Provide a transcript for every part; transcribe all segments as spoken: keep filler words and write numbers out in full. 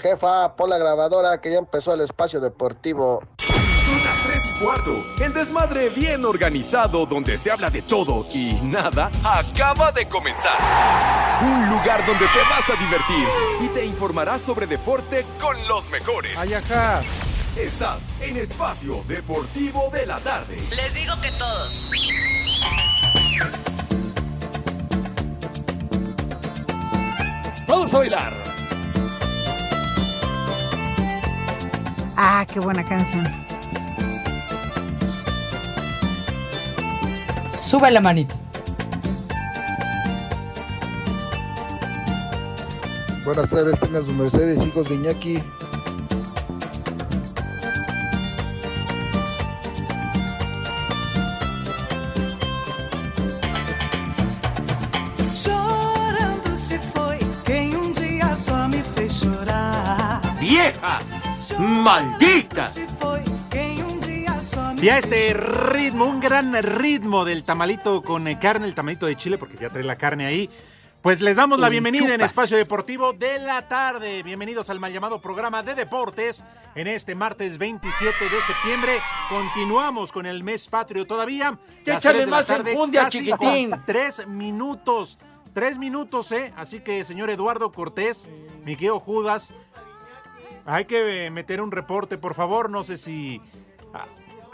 Jefa, pon la grabadora que ya empezó el espacio deportivo. Cuarto, el desmadre bien organizado donde se habla de todo y nada acaba de comenzar. Un lugar donde te vas a divertir y te informarás sobre deporte con los mejores. Ayajá. Estás en Espacio Deportivo de la Tarde. Les digo que todos. Vamos a bailar. Ah, qué buena canción. Sube la manita. Buenas tardes, tengan sus mercedes, hijos de Iñaki. Llorando se fue, quien un día só me fez chorar. ¡Vieja! ¡Maldita! Y a este ritmo, un gran ritmo del tamalito con carne, el tamalito de Chile, porque ya trae la carne ahí. Pues les damos la bienvenida chupas. En Espacio Deportivo de la Tarde. Bienvenidos al mal llamado programa de deportes. En este martes veintisiete de septiembre continuamos con el mes patrio todavía. Échale más enjundia, chiquitín. Tres minutos, tres minutos, ¿eh? Así que, señor Eduardo Cortés, mi querido Judas, hay que meter un reporte, por favor. No sé si...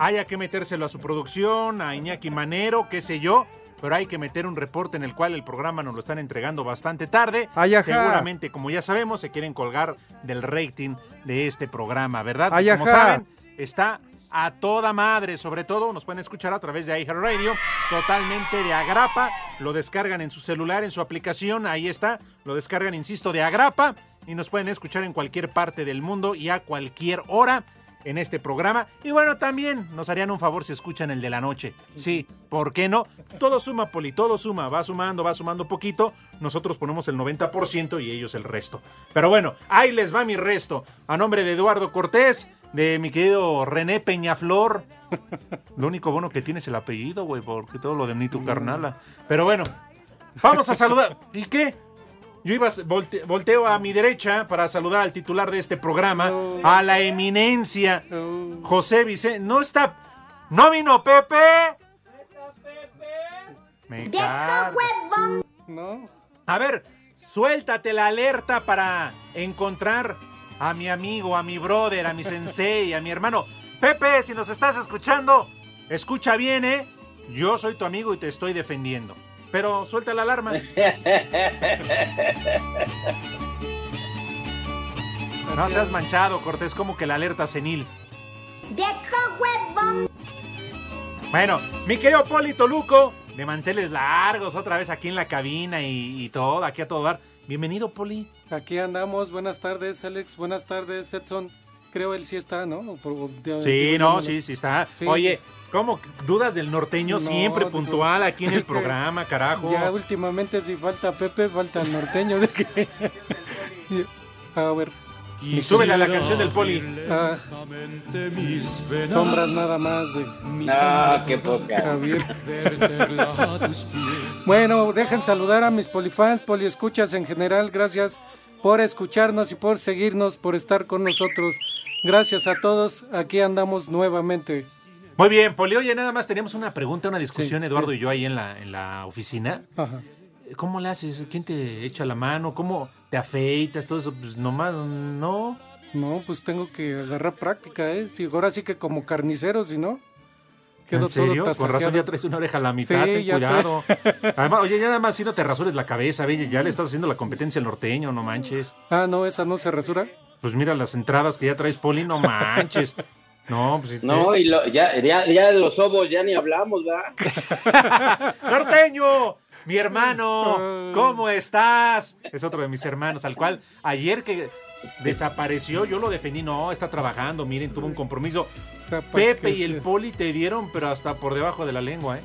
Hay que metérselo a su producción, a Iñaki Manero, qué sé yo, pero hay que meter un reporte en el cual el programa nos lo están entregando bastante tarde. Ayaja. Seguramente, como ya sabemos, se quieren colgar del rating de este programa, ¿verdad? Ayaja. Como saben, está a toda madre, sobre todo nos pueden escuchar a través de iHeartRadio, totalmente de agrapa, lo descargan en su celular, en su aplicación, ahí está, lo descargan, insisto, de agrapa, y nos pueden escuchar en cualquier parte del mundo y a cualquier hora en este programa. Y bueno, también nos harían un favor si escuchan el de la noche. Sí, ¿por qué no? Todo suma, Poli, todo suma. Va sumando, va sumando poquito. Nosotros ponemos el noventa por ciento y ellos el resto. Pero bueno, ahí les va mi resto. A nombre de Eduardo Cortés, de mi querido René Peñaflor. Lo único bueno que tiene es el apellido, güey, porque todo lo de ni tu carnala. Pero bueno, vamos a saludar. ¿Y qué? Yo iba, volte, volteo a mi derecha para saludar al titular de este programa, oh, a la eminencia, oh, José Vicente. No está, no vino Pepe. ¿Está Pepe? Me carga. No. A ver, suéltate la alerta para encontrar a mi amigo, a mi brother, a mi sensei, a mi hermano. Pepe, si nos estás escuchando, escucha bien, ¿eh? Yo soy tu amigo y te estoy defendiendo. Pero suelta la alarma. No seas manchado, Cortés, como que la alerta senil. Bueno, mi querido Poli Toluco, de manteles largos, otra vez aquí en la cabina y, y todo, aquí a todo dar. Bienvenido, Poli. Aquí andamos, buenas tardes, Alex, buenas tardes, Edson. Creo él sí está, ¿no? Sí, no, sí, sí está. Sí. Oye, ¿cómo dudas del norteño? No, siempre puntual aquí en el programa, carajo. Ya últimamente si falta Pepe, falta el norteño. De que... A ver. Y súbele a la canción del Poli. Ah. Sombras nada más. De... No, qué poca. Javier. Bueno, dejen saludar a mis polifans, poliescuchas en general. Gracias por escucharnos y por seguirnos, por estar con nosotros. Gracias a todos. Aquí andamos nuevamente. Muy bien, Poli. Oye, nada más teníamos una pregunta, una discusión, sí, Eduardo sí. y yo ahí en la, en la oficina. Ajá. ¿Cómo le haces? ¿Quién te echa la mano? ¿Cómo te afeitas? Todo eso, pues nomás no. No, pues tengo que agarrar práctica, ¿eh? Si, ahora sí que como carnicero, si no. Quedó ¿en serio? Todo con razón ya traes una oreja a la mitad, sí, ten cuidado. Tra- Además, oye, ya nada más si no te rasures la cabeza, ve, ya le estás haciendo la competencia al norteño, no manches. Ah, no, esa no se rasura. Pues mira las entradas que ya traes, Poli, no manches. No, pues si no, te... y lo, ya, ya, ya de los ovos ya ni hablamos, ¿verdad? ¡Norteño! Mi hermano, ¿cómo estás? Es otro de mis hermanos, al cual ayer que desapareció, yo lo defendí, no, está trabajando, miren, sí. tuvo un compromiso. Pepe y el Poli te dieron, pero hasta por debajo de la lengua, ¿eh?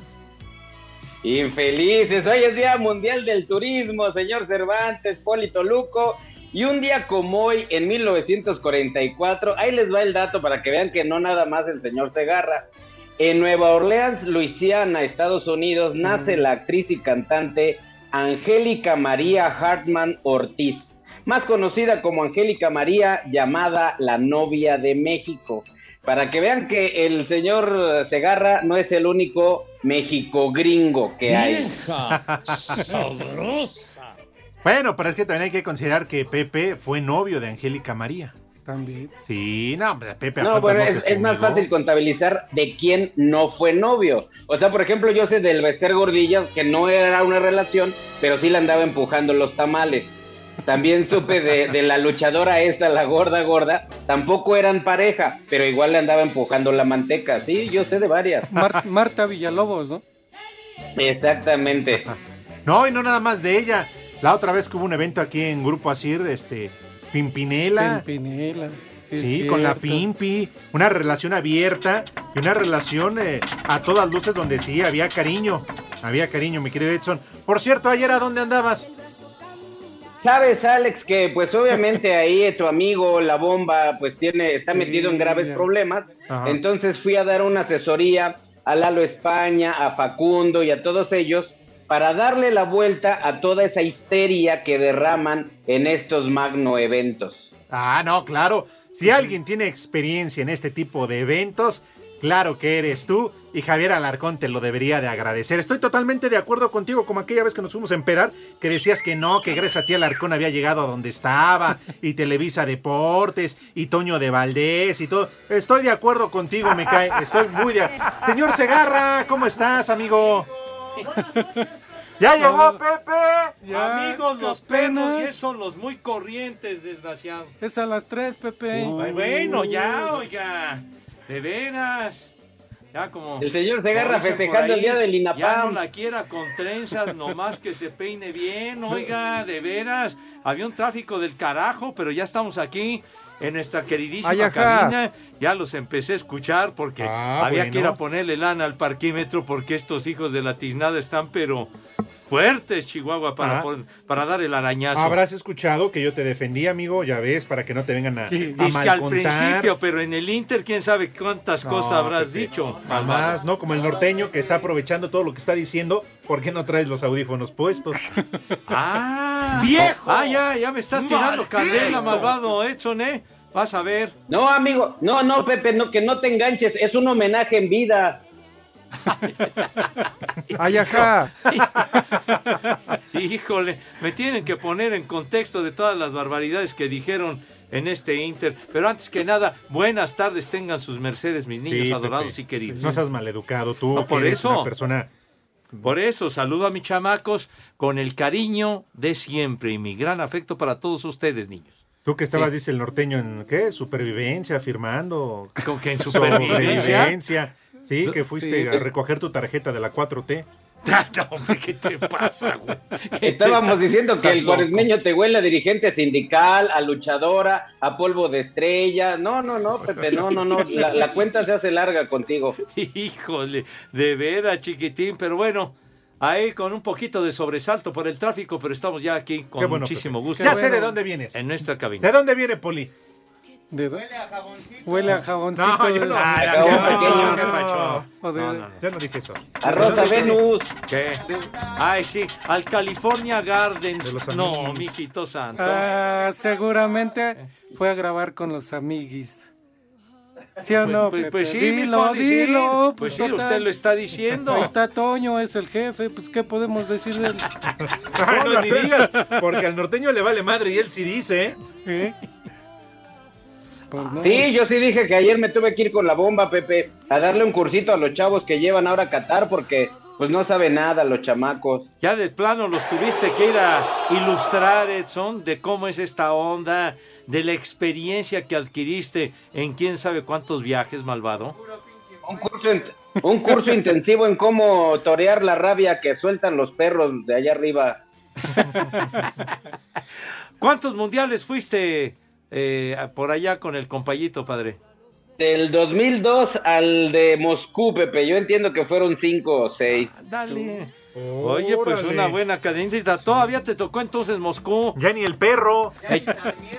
Infelices, hoy es Día Mundial del Turismo, señor Cervantes, Poli Toluco, y un día como hoy, en mil novecientos cuarenta y cuatro, ahí les va el dato para que vean que no nada más el señor Segarra. En Nueva Orleans, Luisiana, Estados Unidos, nace mm. la actriz y cantante Angélica María Hartman Ortiz, más conocida como Angélica María, llamada la novia de México. Para que vean que el señor Segarra no es el único México gringo que hay. ¡Vieja sabrosa! Bueno, pero es que también hay que considerar que Pepe fue novio de Angélica María. También. Sí, no, Pepe. No, bueno, no es, es más fácil contabilizar de quién no fue novio. O sea, por ejemplo, yo sé del Bester Gordillo que no era una relación, pero sí le andaba empujando los tamales. También supe de, de la luchadora esta, la gorda gorda, tampoco eran pareja, pero igual le andaba empujando la manteca, sí, yo sé de varias. Mar- Marta Villalobos, ¿no? Exactamente. No, y no nada más de ella, la otra vez que hubo un evento aquí en Grupo Asir, este, Pimpinela. Pimpinela. Sí, sí, con la Pimpi, una relación abierta y una relación eh, a todas luces donde sí, había cariño, había cariño, mi querido Edson. Por cierto, ayer, ¿a dónde andabas? Sabes, Alex, que pues obviamente ahí tu amigo La Bomba pues tiene, está metido en graves problemas. Ajá. Entonces fui a dar una asesoría a Lalo España, a Facundo y a todos ellos para darle la vuelta a toda esa histeria que derraman en estos magno eventos. Ah, no, claro. Si alguien tiene experiencia en este tipo de eventos, claro que eres tú, y Javier Alarcón te lo debería de agradecer. Estoy totalmente de acuerdo contigo, como aquella vez que nos fuimos a empedar, que decías que no, que gracias a ti Alarcón había llegado a donde estaba, y Televisa Deportes, y Toño de Valdés, y todo. Estoy de acuerdo contigo, me cae, estoy muy de acuerdo. Señor Segarra, ¿cómo estás, amigo? ¡Ya llegó Pepe! Ya, amigos, los perros, y son los muy corrientes, desgraciado. Es a las tres, Pepe. Uy. Bueno, ya, oiga. De veras, ya como... El señor Segarra festejando el día del INAPAM. Ya no la quiera con trenzas, nomás que se peine bien, oiga, de veras. Había un tráfico del carajo, pero ya estamos aquí en nuestra queridísima Ay, cabina. Ya los empecé a escuchar porque ah, había bueno. que ir a ponerle lana al parquímetro porque estos hijos de la tiznada están, pero... fuertes, Chihuahua, para, por, para dar el arañazo. Habrás escuchado que yo te defendí, amigo, ya ves, para que no te vengan a, a malcontar. Al principio, pero en el Inter, quién sabe cuántas no, cosas habrás Pepe, dicho. No, jamás, ¿no? Como el norteño que está aprovechando todo lo que está diciendo, ¿por qué no traes los audífonos puestos? ¡Ah! ¡Viejo! ¡Ah, ya, ya me estás ¡Maldito! Tirando candela, malvado Edson, eh! Vas a ver. No, amigo, no, no, Pepe, no, que no te enganches, es un homenaje en vida. Ay, ajá. Híjole, me tienen que poner en contexto de todas las barbaridades que dijeron en este Inter. Pero antes que nada, buenas tardes tengan sus mercedes, mis niños sí, adorados Pepe, y queridos. Sí. No seas maleducado, tú no, por eres eso, una persona... Por eso, saludo a mis chamacos con el cariño de siempre y mi gran afecto para todos ustedes, niños. Tú que estabas, sí. dice el norteño, ¿en qué? Supervivencia, firmando. ¿Con qué? ¿En supervivencia? Sí, que fuiste sí. a recoger tu tarjeta de la cuatro T. No, ¿qué te pasa, güey? Estábamos diciendo que el cuaresmeño te huele a dirigente sindical, a luchadora, a polvo de estrella. No, no, no, Pepe, no, no, no. La, la cuenta se hace larga contigo. Híjole, de veras, chiquitín, pero bueno. Ahí con un poquito de sobresalto por el tráfico, pero estamos ya aquí con bueno, muchísimo Pepe. Gusto. Ya sé de dónde vienes. En nuestra cabina. ¿De dónde viene, Poli? ¿De dónde? Huele a jaboncito. Huele a jaboncito. No, yo no. Ah, no, no, no, no, no, no. Yo no dije eso. A Rosa Venus. ¿Qué? Ay, sí. Al California Gardens. No, mijito santo. Ah, seguramente fue a grabar con los amiguis. ¿Sí o no, Pepe? Pues, pues, pues sí, dilo, dilo. Pues, pues sí, usted lo está diciendo. Ahí está Toño, es el jefe, pues ¿qué podemos decir de él? No, no, ni digas, porque al norteño le vale madre y él sí dice. ¿Eh? Pues no. Sí, yo sí dije que ayer me tuve que ir con La Bomba, Pepe, a darle un cursito a los chavos que llevan ahora a Qatar, porque pues no sabe nada los chamacos. Ya de plano los tuviste que ir a ilustrar, Edson, de cómo es esta onda, de la experiencia que adquiriste en quién sabe cuántos viajes, malvado. Un curso, in- un curso intensivo en cómo torear la rabia que sueltan los perros de allá arriba. ¿Cuántos mundiales fuiste, eh, por allá con el compayito, padre? Del dos mil dos al de Moscú, Pepe. Yo entiendo que fueron cinco o seis. Ah, dale. Oh, Oye, pues órale. Una buena cadenita. Todavía te tocó entonces Moscú. Ya ni el perro. E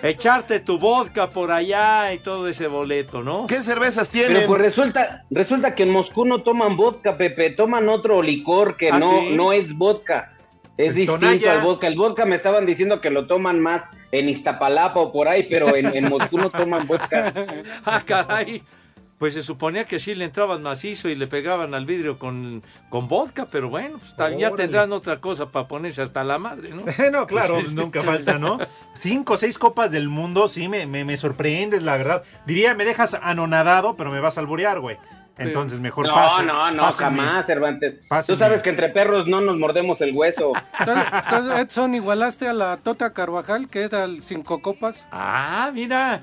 echarte tu vodka por allá y todo ese boleto, ¿no? ¿Qué cervezas tienen? Pero pues resulta, resulta que en Moscú no toman vodka, Pepe. Toman otro licor que ¿Ah, no, sí? no es vodka. Es el distinto tonalla. al vodka. El vodka me estaban diciendo que lo toman más en Iztapalapa o por ahí, pero en, en Moscú no toman vodka. ¡Ah, caray! Pues se suponía que sí le entraban macizo y le pegaban al vidrio con, con vodka, pero bueno, pues, oh, ya tendrán otra cosa para ponerse hasta la madre, ¿no? No, claro, pues, nunca falta, ¿no? Cinco o seis copas del mundo, sí, me, me, me sorprendes, la verdad. Diría, me dejas anonadado, pero me vas a alburear, güey. Entonces mejor no, paso. No, no, no, jamás, Cervantes. Pásenme. Tú sabes que entre perros no nos mordemos el hueso. Entonces, Edson, igualaste a la Tota Carvajal, que era el cinco copas. Ah, mira.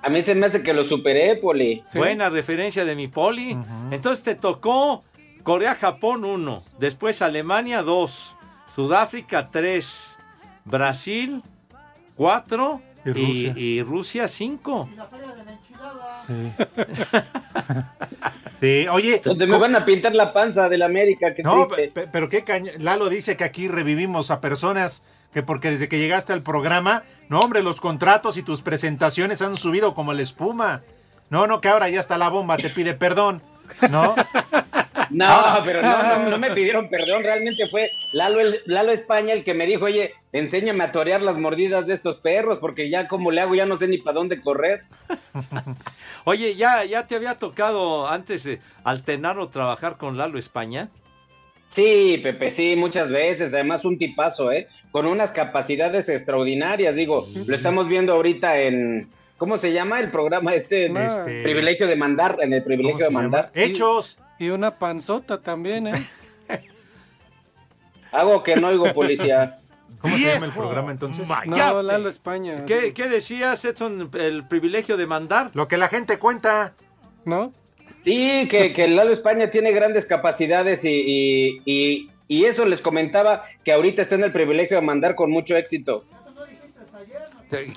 A mí se me hace que lo superé, Poli. ¿Sí? Buena referencia de mi Poli. Uh -huh. Entonces te tocó Corea-Japón uno, después Alemania dos, Sudáfrica tres, Brasil cuatro y, y, y Rusia cinco. Y la feria de la enchilada. Sí. Sí, oye. Donde me van a pintar la panza del América. Qué no, pero qué caña. Lalo dice que aquí revivimos a personas... que porque desde que llegaste al programa, no hombre, los contratos y tus presentaciones han subido como la espuma. No, no, que ahora ya está la bomba, te pide perdón, ¿no? No, ahora, pero no, no, no me pidieron perdón, realmente fue Lalo, el, Lalo España el que me dijo, oye, enséñame a torear las mordidas de estos perros, porque ya como le hago, ya no sé ni para dónde correr. Oye, ¿ya, ya te había tocado antes eh, alternar o trabajar con Lalo España? Sí, Pepe, sí, muchas veces, además un tipazo, ¿eh? Con unas capacidades extraordinarias, digo, sí. Lo estamos viendo ahorita en, ¿cómo se llama el programa este? En este... Privilegio de Mandar, en el Privilegio de Mandar. Llama? ¡Hechos! Y, y una panzota también, ¿eh? Hago que no oigo, policía. ¿Cómo ¡Viejo! se llama el programa entonces? ¡Mayate! No, Lalo España. ¿Qué, ¿Qué decías, Edson, el Privilegio de Mandar? Lo que la gente cuenta. ¿No? Sí, que, que el Lalo España tiene grandes capacidades y, y, y, y eso les comentaba que ahorita está en el privilegio de mandar con mucho éxito. ¿Qué,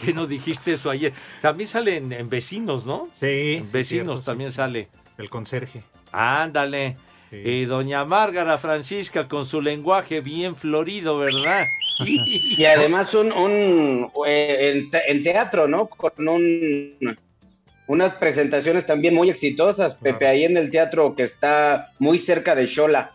qué no dijiste eso ayer? También sale en, en Vecinos, ¿no? Sí. En Vecinos cierto, también sí. sale. El conserje. Ándale. Sí. Y doña Márgara Francisca con su lenguaje bien florido, ¿verdad? Y además un, un en, en teatro, ¿no? Con un... unas presentaciones también muy exitosas, Pepe, claro. Ahí en el teatro que está muy cerca de Xola.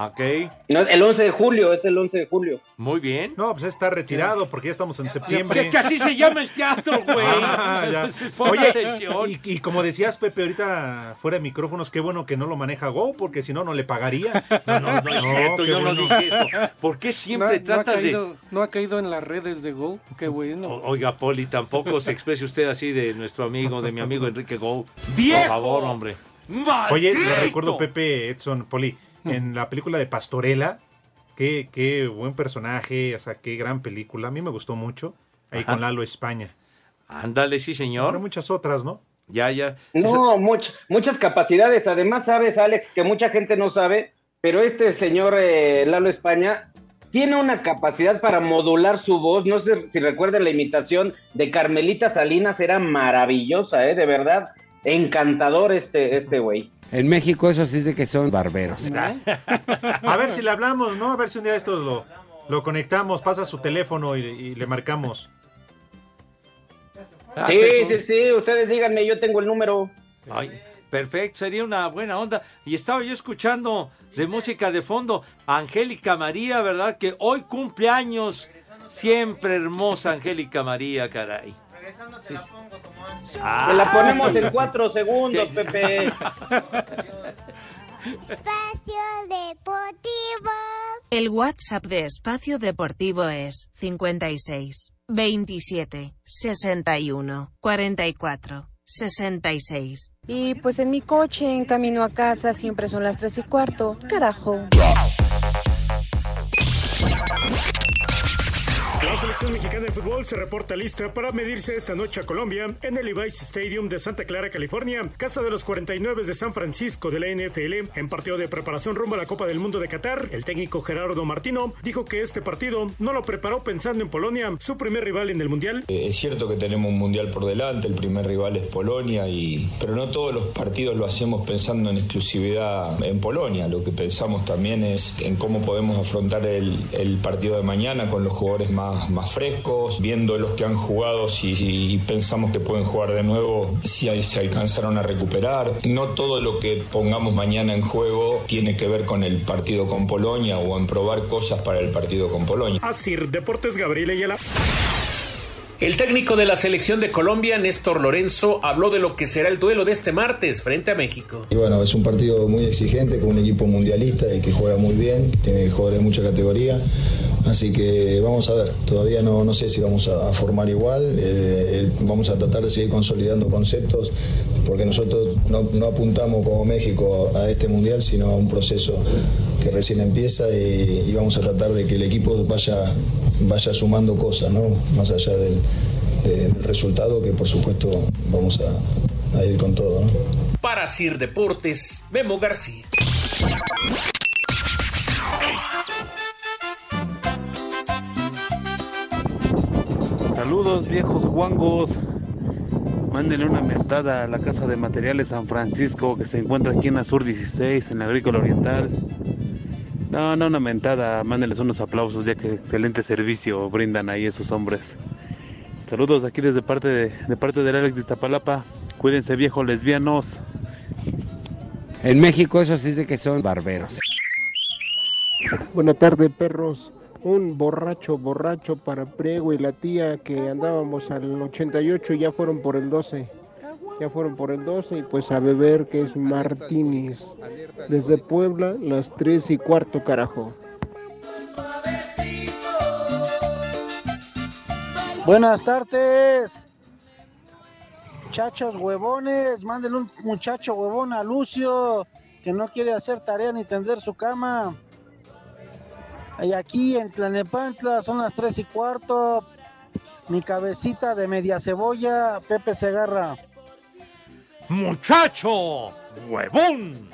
Ok. No, el once de julio, es el once de julio. Muy bien. No, pues está retirado ¿Qué? porque ya estamos en septiembre. Que, que así se llama el teatro, güey. Ah, Oye, atención. Y, y como decías, Pepe, ahorita fuera de micrófonos, qué bueno que no lo maneja Go, porque si no, no le pagaría. No, no, no, no es cierto, yo bueno. no dije eso. ¿Por qué siempre no, tratas no caído, de...? No ha caído en las redes de Go, qué bueno. O, oiga, Poli, tampoco se exprese usted así de nuestro amigo, de mi amigo Enrique Go. ¡Viejo! Por favor, hombre. ¡Maldito! Oye, le recuerdo, Pepe, Edson, Poli... en la película de Pastorela, qué, qué buen personaje, o sea, qué gran película, a mí me gustó mucho, ahí Ajá. con Lalo España. Ándale, sí señor. Pero muchas otras, ¿no? Ya, ya. No, Esa... much, muchas capacidades, además sabes, Alex, que mucha gente no sabe, pero este señor eh, Lalo España tiene una capacidad para modular su voz, no sé si recuerdan la imitación de Carmelita Salinas, era maravillosa, ¿eh? De verdad, encantador este este güey. En México esos sí de que son barberos. ¿No? A ver si le hablamos, ¿no? A ver si un día esto lo, lo conectamos, pasa su teléfono y, y le marcamos. Sí, sí, sí, ustedes díganme, yo tengo el número. Ay, perfecto, sería una buena onda. Y estaba yo escuchando de música de fondo a Angélica María, ¿verdad? Que hoy cumple años, siempre hermosa Angélica María, caray. Regresando te la pongo como antes. Ah, la ponemos en cuatro segundos, ¿Qué? Pepe. Espacio Deportivo. El WhatsApp de Espacio Deportivo es cincuenta y seis, veintisiete, sesenta y uno, cuarenta y cuatro, sesenta y seis. Y pues en mi coche, en camino a casa, siempre son las tres y cuarto. Carajo. La selección mexicana de fútbol se reporta lista para medirse esta noche a Colombia en el Levi's Stadium de Santa Clara, California, casa de los cuarenta y nueve de San Francisco de la N F L. En partido de preparación rumbo a la Copa del Mundo de Qatar, el técnico Gerardo Martino dijo que este partido no lo preparó pensando en Polonia, su primer rival en el Mundial. Es cierto que tenemos un Mundial por delante, el primer rival es Polonia, y pero no todos los partidos lo hacemos pensando en exclusividad en Polonia. Lo que pensamos también es en cómo podemos afrontar el, el partido de mañana con los jugadores más más frescos, viendo los que han jugado, si, si pensamos que pueden jugar de nuevo, si ahí se alcanzaron a recuperar. No todo lo que pongamos mañana en juego tiene que ver con el partido con Polonia o en probar cosas para el partido con Polonia. Así, Deportes, Gabriel Ayala. El técnico de la selección de Colombia, Néstor Lorenzo, habló de lo que será el duelo de este martes frente a México. Y bueno, es un partido muy exigente con un equipo mundialista y que juega muy bien, tiene jugadores de mucha categoría, así que vamos a ver. Todavía no, no sé si vamos a, a formar igual, eh, vamos a tratar de seguir consolidando conceptos, porque nosotros no, no apuntamos como México a este mundial, sino a un proceso que recién empieza, y, y vamos a tratar de que el equipo vaya, vaya sumando cosas, ¿no? Más allá del, del resultado, que por supuesto vamos a, a ir con todo, ¿no? Para C I R Deportes, Memo García. Saludos, viejos guangos. Mándenle una mentada a la Casa de Materiales San Francisco, que se encuentra aquí en la Sur dieciséis, en la Agrícola Oriental. No, no, una mentada, mándenles unos aplausos, ya que excelente servicio brindan ahí esos hombres. Saludos aquí desde parte de, de parte del Alex de Iztapalapa. Cuídense, viejos lesbianos. En México esos sí de que son barberos. Buena tarde, perros. Un borracho, borracho para Priego y la tía, que andábamos al ochenta y ocho y ya fueron por el doce. Ya fueron por el doce y pues a beber, que es Martínez. Desde Puebla, las tres y cuarto, carajo. Buenas tardes, muchachos huevones. Mándenle un muchacho huevón a Lucio, que no quiere hacer tarea ni tender su cama. Y aquí en Tlalnepantla son las tres y cuarto. Mi cabecita de media cebolla, Pepe Segarra. ¡Muchacho huevón!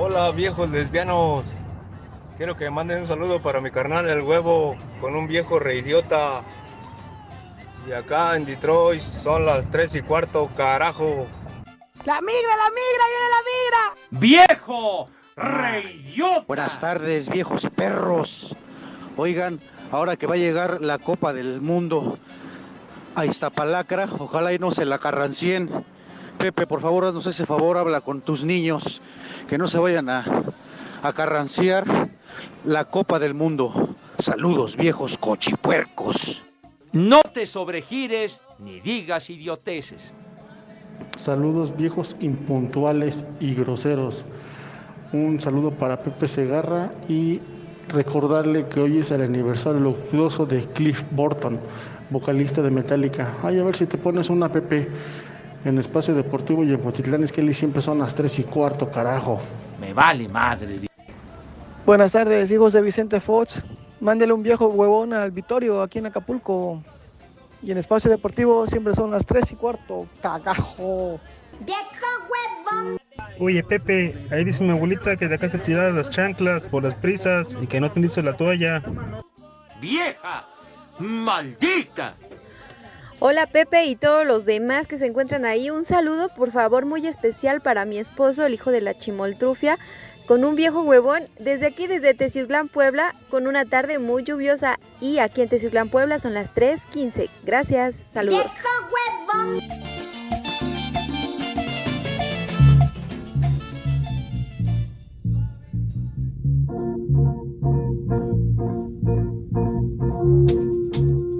Hola, viejos lesbianos. Quiero que me manden un saludo para mi carnal El Huevo, con un viejo reidiota. Y acá en Detroit son las tres y cuarto, carajo. ¡La migra, la migra, viene la migra! ¡Viejo reidiota! Buenas tardes, viejos perros. Oigan, ahora que va a llegar la Copa del Mundo a Iztapalacra, ojalá y no se la carrancien. Pepe, por favor, haznos ese favor, habla con tus niños, que no se vayan a, a carranciar la Copa del Mundo. Saludos, viejos cochipuercos. No te sobregires ni digas idioteces. Saludos, viejos impuntuales y groseros. Un saludo para Pepe Segarra y recordarle que hoy es el aniversario luctuoso de Cliff Burton, vocalista de Metallica. Ay, a ver si te pones una, Pepe. En Espacio Deportivo y en Potitlán Esqueli siempre son las tres y cuarto, carajo. Me vale madre. Buenas tardes, hijos de Vicente Fox. Mándele un viejo huevón al Vitorio, aquí en Acapulco. Y en Espacio Deportivo siempre son las tres y cuarto, cagajo. ¡Viejo huevón! Oye, Pepe, ahí dice mi abuelita que de acá se tiraron las chanclas por las prisas y que no tendiste la toalla. ¡Vieja maldita! Hola, Pepe y todos los demás que se encuentran ahí. Un saludo, por favor, muy especial para mi esposo, el hijo de la chimoltrufia, con un viejo huevón. Desde aquí, desde Teciutlán, Puebla, con una tarde muy lluviosa. Y aquí en Teciutlán, Puebla, son las tres quince. Gracias, saludos. ¡Viejo huevón!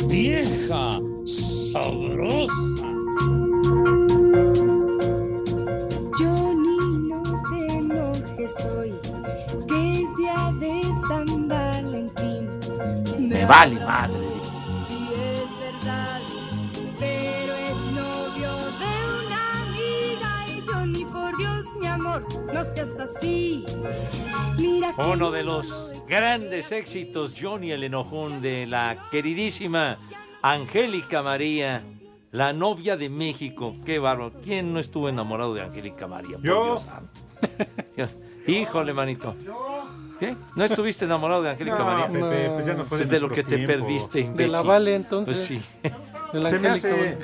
Vieja sabrosa. Johnny, no te enojes hoy, que es día de San Valentín. Me, Me vale madre. Y es verdad, pero es novio de una amiga. Y Johnny, por Dios, mi amor, no seas así. Mira, uno de los grandes éxitos, Johnny el Enojón, de la queridísima Angélica María, la novia de México. Qué bárbaro. ¿Quién no estuvo enamorado de Angélica María? Yo. Dios. Híjole, manito. ¿Qué? ¿No estuviste enamorado de Angélica no, María? Pepe, pues ya no fue de, de lo que tiempos. Te perdiste, imbécil. De la Vale, entonces. Pues sí. De la Angélica. Hace...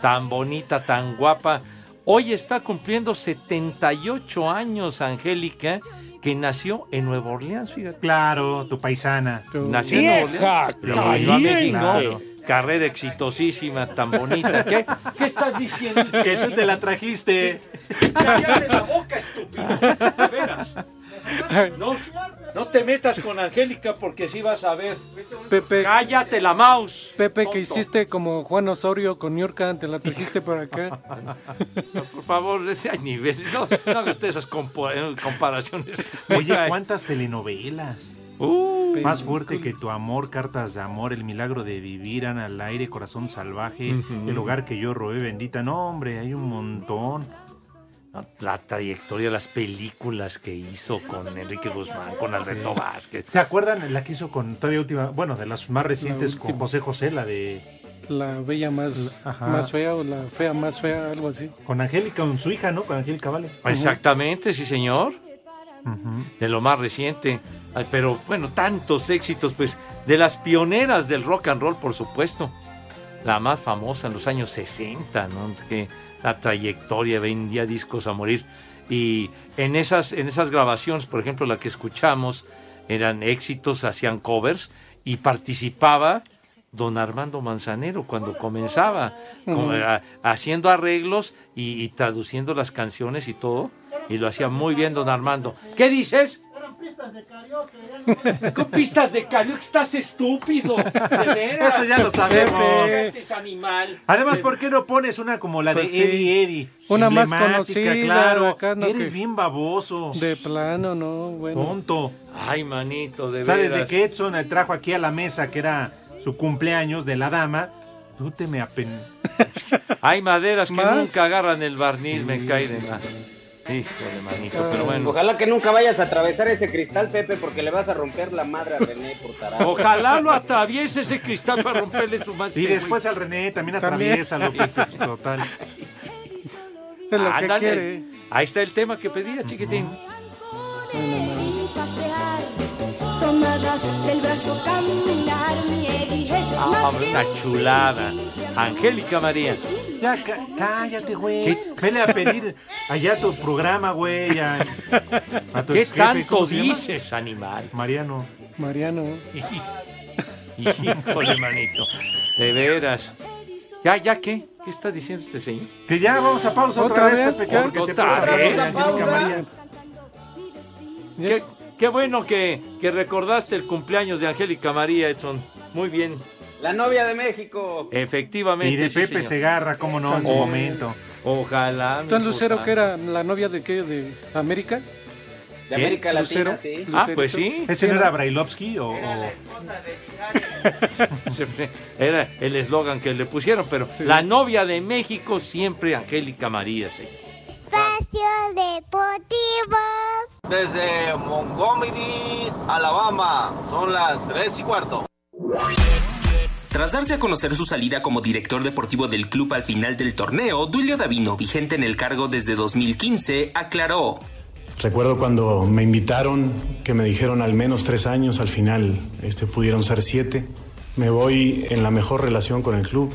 Tan bonita, tan guapa. Hoy está cumpliendo setenta y ocho años Angélica, que nació en Nueva Orleans, fíjate. Claro, tu paisana. Tu... Nació en Nueva Orleans. Vino a México. Claro. Carrera exitosísima, tan bonita. ¿Qué, ¿Qué estás diciendo? Que tú te la trajiste. Cállate la boca, estúpido. De veras. No, no te metas con Angélica porque sí vas a ver. Pepe, cállate la mouse. Pepe, tonto. Que hiciste como Juan Osorio con Niurka, te la trajiste para acá. No, por favor, hay nivel. No, no hagas esas comparaciones. Oye, ¿cuántas telenovelas? Uh, Más fuerte que tu amor, Cartas de amor, El milagro de vivir, Ana al aire, Corazón salvaje, uh-huh. El hogar que yo robé, Bendita. No, hombre, hay un montón. La trayectoria, las películas que hizo con Enrique Guzmán, con Alberto Vázquez. ¿Se acuerdan la que hizo con todavía última, bueno, de las más recientes con José José, la de La bella más, más fea o la fea más fea, algo así? Con Angélica, con su hija, ¿no? Con Angélica Vale. Exactamente, sí, señor. Uh-huh. De lo más reciente. Pero bueno, tantos éxitos, pues, de las pioneras del rock and roll, por supuesto. La más famosa en los años sesenta, ¿no? Que la trayectoria, vendía discos a morir. Y en esas, en esas grabaciones, por ejemplo, la que escuchamos, eran éxitos, hacían covers y participaba don Armando Manzanero cuando comenzaba, uh-huh. como, a, haciendo arreglos y, y traduciendo las canciones y todo. Y lo hacía muy bien don Armando. ¿Qué dices? Eran pistas de karaoke. ¿Con pistas de karaoke? Estás estúpido. De veras. Eso ya lo sabemos. Animal. Además, ¿por qué no pones una como la pues de sí. Eddie Eddie? Una más conocida. Claro. Acá, no, eres que... bien baboso. De plano, no. Bueno. Tonto. Ay, manito, de veras. ¿Sabes de qué Edson trajo aquí a la mesa, que era su cumpleaños de la dama? Tú te me apen... Hay maderas que ¿Más? Nunca agarran el barniz, sí, me cae de más. Híjole, manito, pero bueno. Ojalá que nunca vayas a atravesar ese cristal, Pepe, porque le vas a romper la madre a René por tarado. Ojalá lo atraviese ese cristal para romperle su madre. Y después al René también atraviésalo, Pepe, total. Es lo Ándale. Que quiere. Ahí está el tema que pedía, chiquitín. Ah, una chulada. Angélica María. Ya, cá, cállate, güey. ¿Qué? Vele a pedir allá tu programa, güey. A, a tu ¿Qué ex jefe, tanto dices, animal? Mariano. Mariano. Híjole, manito. De veras. ¿Ya, ya qué? ¿Qué está diciendo este señor? Que ya vamos a pausa otra, otra vez. vez ¿Otra, te otra vez? Angélica, qué, qué bueno que, que recordaste el cumpleaños de Angélica María, Edson. Muy bien. La novia de México. Efectivamente. Y de sí, Pepe Segarra, cómo no, en su momento. Ojalá. ¿Tú en Lucero que era la novia de qué? ¿De América? De ¿Qué? América Latina, Lucero. Sí. Lucero. Ah, pues sí. ¿Ese no era Brailovsky o...? Era la esposa de Pilar. Era el eslogan que le pusieron, pero sí. La novia de México siempre Angélica María, sí. Espacio Deportivo. Desde Montgomery, Alabama. Son las tres y cuarto. Tras darse a conocer su salida como director deportivo del club al final del torneo, Duilio Davino, vigente en el cargo desde dos mil quince, aclaró. Recuerdo cuando me invitaron, que me dijeron al menos tres años, al final este, pudieron ser siete. Me voy en la mejor relación con el club.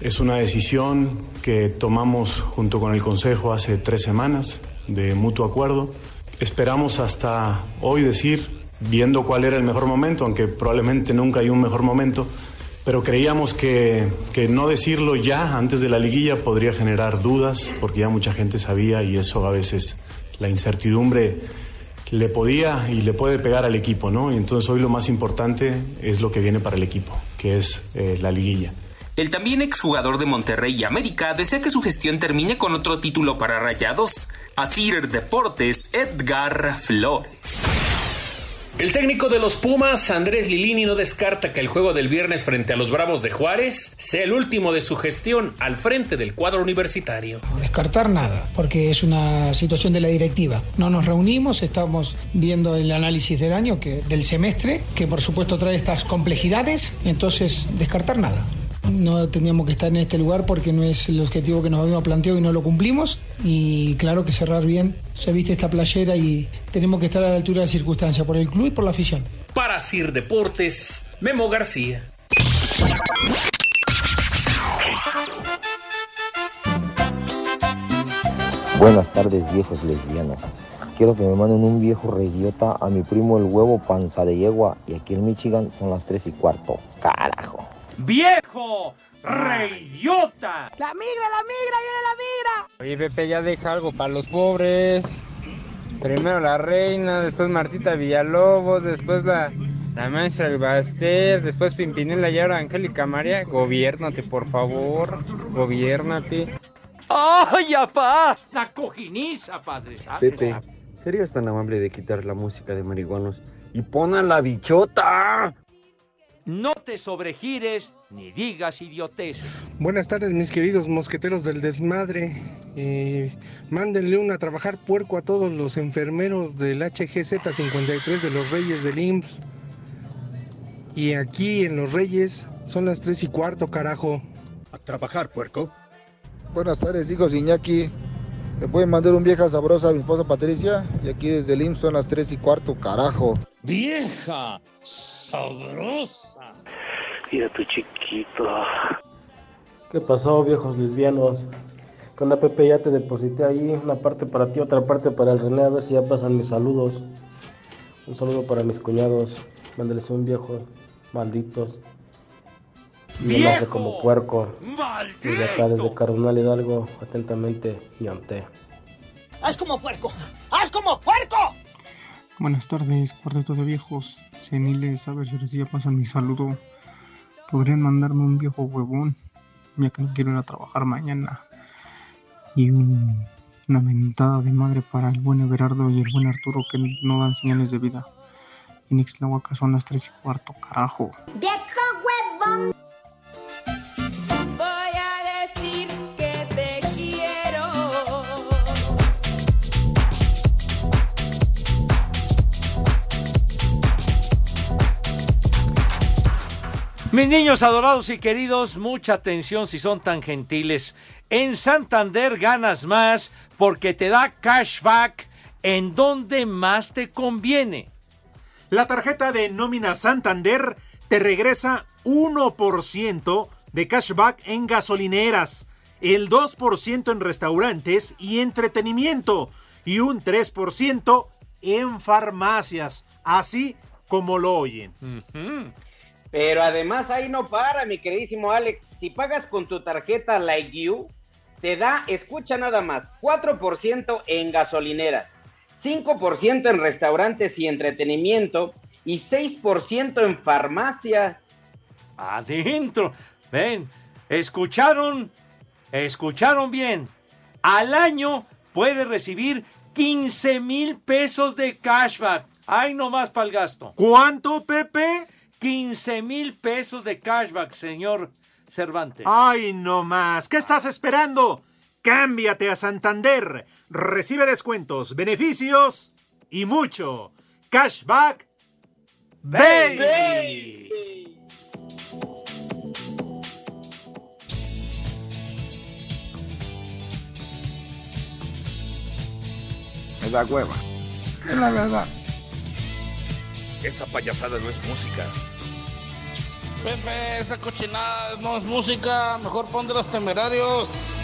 Es una decisión que tomamos junto con el consejo hace tres semanas, de mutuo acuerdo. Esperamos hasta hoy decir, viendo cuál era el mejor momento, aunque probablemente nunca hay un mejor momento, pero creíamos que, que no decirlo ya antes de la liguilla podría generar dudas, porque ya mucha gente sabía y eso a veces la incertidumbre le podía y le puede pegar al equipo, ¿no? Y entonces hoy lo más importante es lo que viene para el equipo, que es eh, la liguilla. El también exjugador de Monterrey y América desea que su gestión termine con otro título para Rayados. Asir Deportes, Edgar Flores. El técnico de los Pumas, Andrés Lilini, no descarta que el juego del viernes frente a los Bravos de Juárez sea el último de su gestión al frente del cuadro universitario. No descartar nada, porque es una situación de la directiva. No nos reunimos, estamos viendo el análisis del año, que, del semestre, que por supuesto trae estas complejidades, entonces descartar nada. No teníamos que estar en este lugar porque no es el objetivo que nos habíamos planteado y no lo cumplimos. Y claro que cerrar bien, se viste esta playera y tenemos que estar a la altura de la circunstancia por el club y por la afición. Para Sir Deportes, Memo García. Buenas tardes, viejos lesbianas. Quiero que me manden un viejo reidiota a mi primo el huevo panza de yegua. Y aquí en Michigan son las tres y cuarto. Carajo. ¡Viejo reidiota! ¡La migra, la migra, viene la migra! Oye, Pepe, ya deja algo para los pobres. Primero la reina, después Martita Villalobos, después la, la maestra Albaster, después Pimpinela y ahora Angélica María. Gobiérnate, por favor, gobiérnate. ¡Ay, apá! ¡La cojiniza, padre! ¿Sabes? Pepe, ¿serías tan amable de quitar la música de marihuanos y pon a la bichota? No te sobregires ni digas idioteces. Buenas tardes, mis queridos mosqueteros del desmadre. Eh, mándenle una a trabajar puerco a todos los enfermeros del H G Z cincuenta y tres de los Reyes del I M S S. Y aquí en los Reyes son las tres y cuarto, carajo. A trabajar, puerco. Buenas tardes, hijos Iñaki. Me pueden mandar un vieja sabrosa a mi esposa Patricia. Y aquí desde el I M S S son las tres y cuarto, carajo. ¡Vieja sabrosa! Mira tu chiquito. ¿Qué pasó, viejos lesbianos? Con la Pepe ya te deposité ahí. Una parte para ti, otra parte para el René. A ver si ya pasan mis saludos. Un saludo para mis cuñados. Mándales un viejo. Malditos. Yo nace como puerco. ¡Maldito! Y de acá desde Cardinal Hidalgo. Atentamente, Yante. ¡Haz como puerco! ¡Haz como puerco! Buenas tardes, cuarteto de viejos seniles, a ver si ya pasan mi saludo. Podrían mandarme un viejo huevón, ya que no quiero ir a trabajar mañana. Y un, una mentada de madre para el buen Everardo y el buen Arturo, que no dan señales de vida. En Ixtlahuaca son las tres y cuarto, carajo. ¡Viejo huevón! Mis niños adorados y queridos, mucha atención si son tan gentiles. En Santander ganas más porque te da cashback en donde más te conviene. La tarjeta de nómina Santander te regresa uno por ciento de cashback en gasolineras, el dos por ciento en restaurantes y entretenimiento y un tres por ciento en farmacias, así como lo oyen. Uh-huh. Pero además ahí no para, mi queridísimo Alex. Si pagas con tu tarjeta Like You, te da, escucha nada más, cuatro por ciento en gasolineras, cinco por ciento en restaurantes y entretenimiento y seis por ciento en farmacias. Adentro. Ven, escucharon, escucharon bien. Al año puedes recibir quince mil pesos de cashback. Ahí nomás para el gasto. ¿Cuánto, Pepe? quince mil pesos de cashback, señor Cervantes. ¡Ay, no más! ¿Qué estás esperando? ¡Cámbiate a Santander! Recibe descuentos, beneficios y mucho. ¡Cashback! ¡Baby! Es la hueva. Es la verdad. Esa payasada no es música. Pepe, esa cochinada no es música, mejor pon de los Temerarios.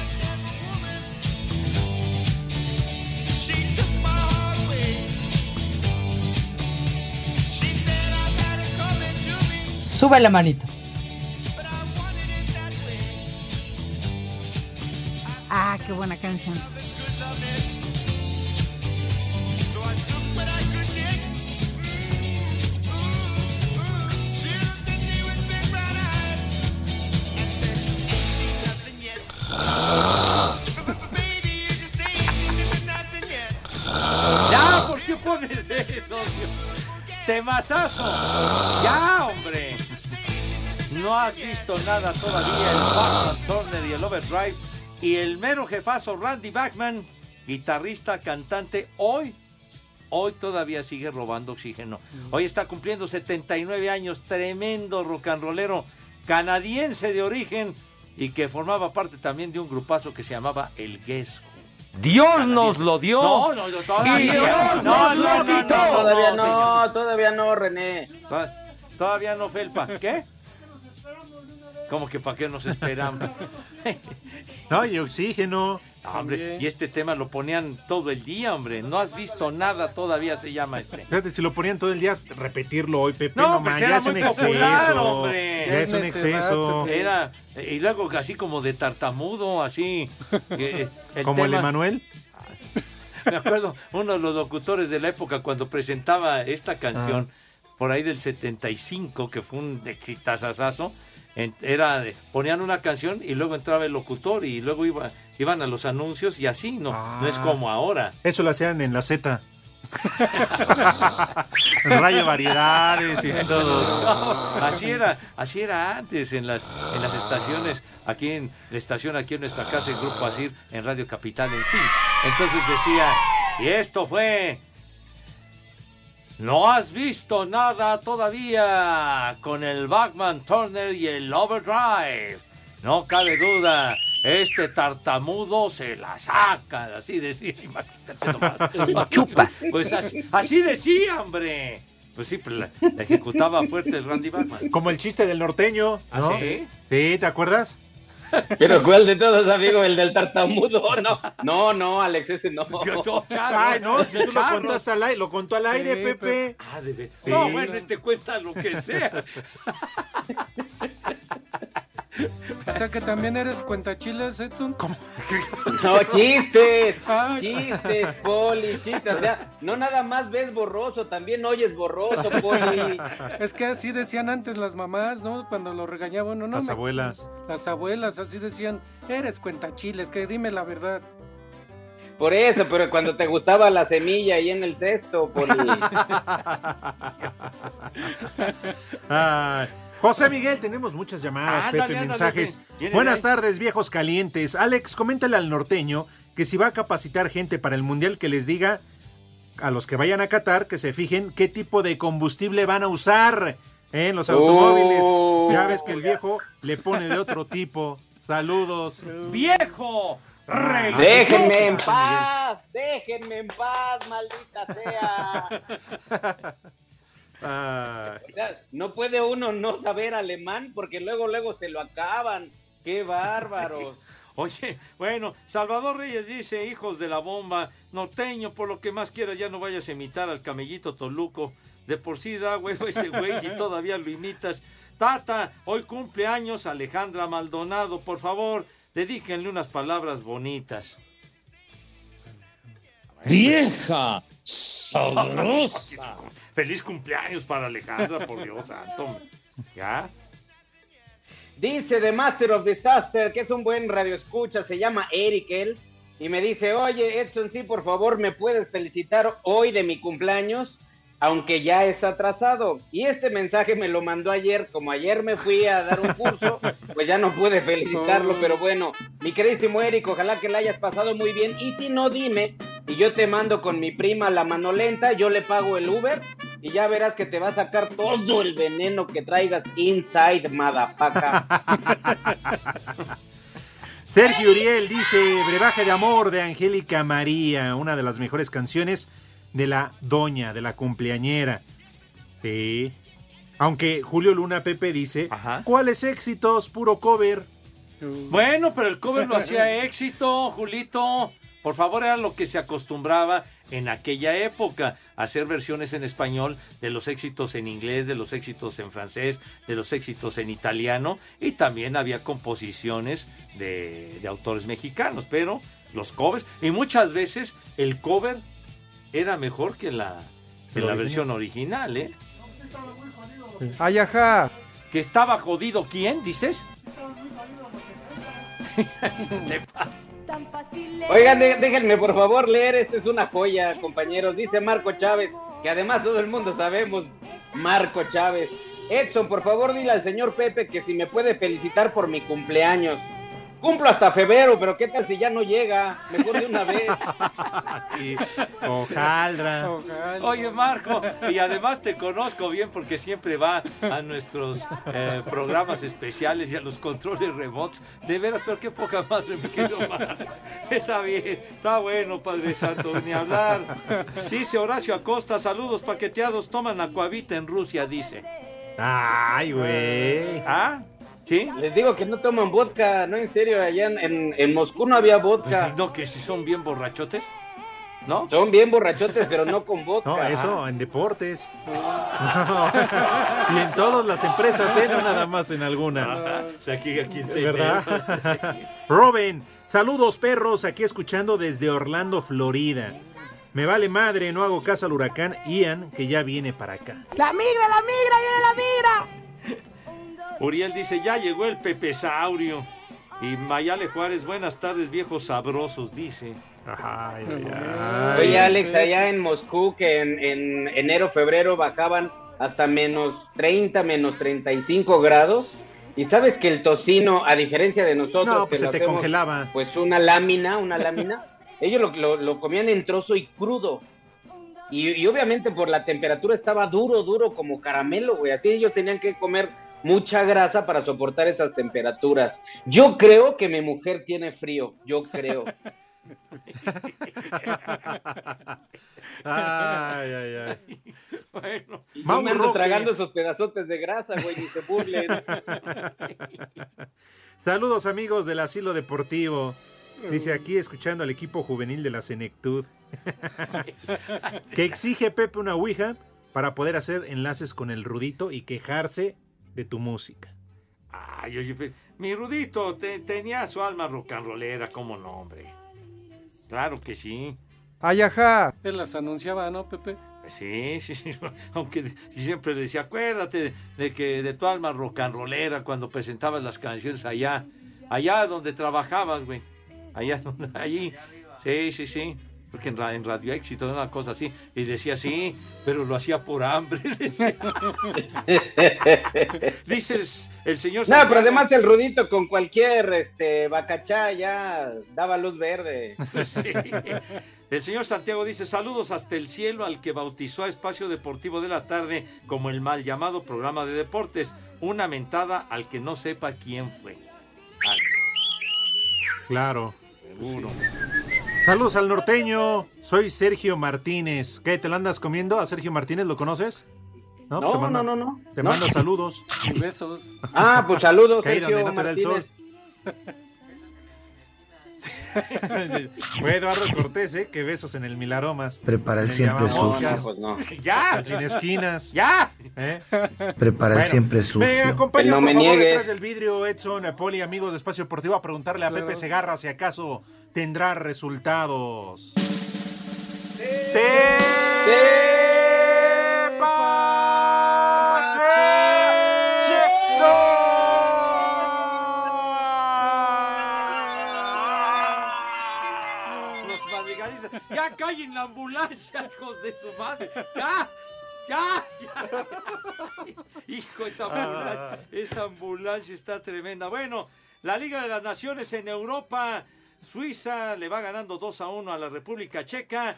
Sube la manito. Ah, qué buena canción. Ya, ¿por qué pones eso, tío? Temazazo. Ya, hombre. No has visto nada todavía. El Bachman Turner y el Overdrive. Y el mero jefazo Randy Bachman, guitarrista, cantante, hoy, hoy todavía sigue robando oxígeno. Hoy está cumpliendo setenta y nueve años, tremendo rock and rollero, canadiense de origen y que formaba parte también de un grupazo que se llamaba el Guess Who. Dios nos lo dio. No, no, todavía Dios no, nos no, lo quitó. No, no, no, todavía no, señor. Todavía no, René. Todavía, todavía no, Felpa. ¿Qué? ¿Cómo que para qué nos esperamos? No, y oxígeno. Ah, hombre, y este tema lo ponían todo el día, hombre. No has visto nada todavía, se llama este. Fíjate, si lo ponían todo el día, repetirlo hoy, Pepe. No, no man, ya es un popular, exceso. Hombre. Ya es un exceso. Era, y luego así como de tartamudo, así. Que, el ¿como tema, el Emanuel? Me acuerdo, uno de los locutores de la época cuando presentaba esta canción, ah. por ahí del setenta y cinco, que fue un exitazazazo, era de, ponían una canción y luego entraba el locutor y luego iba... Iban a los anuncios y así, no, ah, no es como ahora. Eso lo hacían en la Z. Rayo Variedades y todo. No, así era, así era antes en las, en las estaciones, aquí en la estación, aquí en nuestra casa, el Grupo Asir, en Radio Capital, en fin. Entonces decía, y esto fue... No has visto nada todavía con el Bachman Turner y el Overdrive. No cabe duda. Este tartamudo se la saca, así decía, imagínate nomás. Chupas. Pues así, así decía, hombre. Pues sí, pues la, la ejecutaba fuerte el Randy Bachman. Como el chiste del norteño, ¿no? ¿Ah, sí? Sí, ¿te acuerdas? Pero ¿cuál de todos, amigo? ¿El del tartamudo? No, no, no, Alex, ese no. Ay, no, tú lo contaste al aire, lo contó al aire, sí, Pepe. Ah, debe. Sí. No, bueno, este cuenta lo que sea. O sea que también eres cuentachiles, Edson. ¿Cómo? No, chistes, chistes, Poli, chistes. O sea, no nada más ves borroso, también oyes borroso, Poli. Es que así decían antes las mamás, ¿no? Cuando lo regañaban, no, no. Las me... abuelas. Las abuelas, así decían, eres cuentachiles, que dime la verdad. Por eso, pero cuando te gustaba la semilla ahí en el cesto, Poli. Ay. José Miguel, tenemos muchas llamadas, ah, Pepe, dale, mensajes. Dale, dale. Buenas tardes, viejos calientes. Alex, coméntale al norteño que si va a capacitar gente para el mundial, que les diga a los que vayan a Qatar que se fijen qué tipo de combustible van a usar en los automóviles. Oh. Ya ves que el viejo le pone de otro tipo. Saludos. ¡Viejo! Rey. Déjenme en paz, déjenme en paz, maldita sea. Ah. No puede uno no saber alemán porque luego luego se lo acaban. ¡Qué bárbaros! Oye, bueno, Salvador Reyes dice, hijos de la bomba, norteño, por lo que más quiera ya no vayas a imitar al camellito Toluco. De por sí da huevo ese güey y todavía lo imitas. Tata, hoy cumple años Alejandra Maldonado, por favor, dedíquenle unas palabras bonitas. ¡Vieja! ¡Sabrosa! Feliz cumpleaños para Alejandra, por Dios santo. ¿Ya? Dice The Master of Disaster, que es un buen radioescucha, se llama Erikel, y me dice, oye, Edson, sí, por favor, ¿me puedes felicitar hoy de mi cumpleaños? Aunque ya es atrasado. Y este mensaje me lo mandó ayer, como ayer me fui a dar un curso, pues ya no pude felicitarlo, pero bueno, mi queridísimo Eric, ojalá que la hayas pasado muy bien, y si no, dime, y yo te mando con mi prima la Manolenta, yo le pago el Uber, y ya verás que te va a sacar todo el veneno que traigas inside, madapaca. Sergio Uriel dice, brebaje de amor de Angélica María, una de las mejores canciones de la doña, de la cumpleañera. Sí. Aunque Julio Luna, Pepe, dice, ajá, ¿cuáles éxitos? Puro cover. Bueno, pero el cover lo hacía éxito, Julito. Por favor, era lo que se acostumbraba en aquella época, hacer versiones en español de los éxitos en inglés, de los éxitos en francés, de los éxitos en italiano, y también había composiciones de, de autores mexicanos, pero los covers, y muchas veces el cover era mejor que la, que la versión original, ¿eh? Ay, ajá. ¿Que estaba jodido quién, dices? ¿Te pasa? Oigan, déjenme por favor leer, esta es una joya, compañeros. Dice Marco Chávez, que además todo el mundo sabemos, Marco Chávez. Edson, por favor, dile al señor Pepe que si me puede felicitar por mi cumpleaños. Cumplo hasta febrero, pero ¿qué tal si ya no llega? Mejor de una vez. Sí. Ojalá. Ojalá. Oye, Marco, y además te conozco bien porque siempre va a nuestros eh, programas especiales y a los controles remotos. De veras, pero qué poca madre me quedó mal. Está bien, está bueno, Padre Santo, ni hablar. Dice Horacio Acosta, saludos paqueteados, toman Aquavita en Rusia, dice. Ay, güey. ¿Ah? ¿Sí? Les digo que no toman vodka, no, en serio, allá en, en, en Moscú no había vodka. Pues, no, que si son bien borrachotes, ¿no? Son bien borrachotes, pero no con vodka. No, eso, en deportes. No. Y en todas las empresas, ¿eh? No nada más en alguna. O sea, aquí, aquí te ¿verdad? Robin, saludos perros, aquí escuchando desde Orlando, Florida. Me vale madre, no hago caso al huracán Ian, que ya viene para acá. ¡La migra, la migra, viene la migra! Uriel dice, ya llegó el Pepesaurio. Y Mayale Juárez, buenas tardes, viejos sabrosos, dice. Ay, ay, ay. Oye, Alex, allá en Moscú, que en, en enero, febrero bajaban hasta menos treinta, menos treinta y cinco grados. Y sabes que el tocino, a diferencia de nosotros, no, pues que se lo te hacemos, congelaba. Pues una lámina, una lámina. Ellos lo, lo, lo comían en trozo y crudo. Y, y obviamente por la temperatura estaba duro, duro como caramelo, güey. Así ellos tenían que comer mucha grasa para soportar esas temperaturas. Yo creo que mi mujer tiene frío, yo creo. Ay, ay, ay. Bueno, y yo me ando tragando esos pedazotes de grasa, güey, ni se burlen. Saludos, amigos del Asilo Deportivo. Dice, aquí escuchando al equipo juvenil de la Senectud. Que exige Pepe una ouija para poder hacer enlaces con el Rudito y quejarse de tu música. Ay, oye, pues, mi Rudito te, tenía su alma rock and rollera como nombre. Claro que sí. Ay, ajá. Él las anunciaba, ¿no, Pepe? Sí, sí, sí. Aunque siempre le decía, acuérdate de que de tu alma rock and rollera cuando presentabas las canciones allá, allá donde trabajabas, güey. Allá donde, allí. Sí, sí, sí. Porque en, en Radio Éxito, una cosa así, y decía sí, pero lo hacía por hambre. Dices, el señor... No, pero además el Rudito con cualquier este bacachá ya daba luz verde. Sí. El señor Santiago dice, saludos hasta el cielo al que bautizó a Espacio Deportivo de la Tarde como el mal llamado programa de deportes. Una mentada al que no sepa quién fue. Al... Claro. Seguro. Sí. Saludos al norteño, soy Sergio Martínez. ¿Qué, te lo andas comiendo? ¿A Sergio Martínez lo conoces? No, no, pues te manda, no, no, no. Te no. manda saludos. Y besos. Ah, pues saludos, Sergio donde no Martínez. Te da el sol. Fue Eduardo Cortés, ¿eh? Que besos en el Milaromas. Prepara el siempre sucio. No, pues no. ¡Ya! Sin esquinas. ¡Ya! ¿Eh? Prepara bueno, el siempre sucio. Me acompaña, no me por favor, niegues. Detrás del vidrio, Edson, Poli, amigos de Espacio Deportivo, a preguntarle claro. a Pepe Segarra si acaso... tendrá resultados. Sí. Te... Te... Pacheco. Los madrigalistas. Ya callen la ambulancia, hijos de su madre. Ya. ¡Ya! ¡Ya! Hijo, esa ambulancia, esa ambulancia está tremenda. Bueno, la Liga de las Naciones en Europa... Suiza le va ganando dos a uno a la República Checa.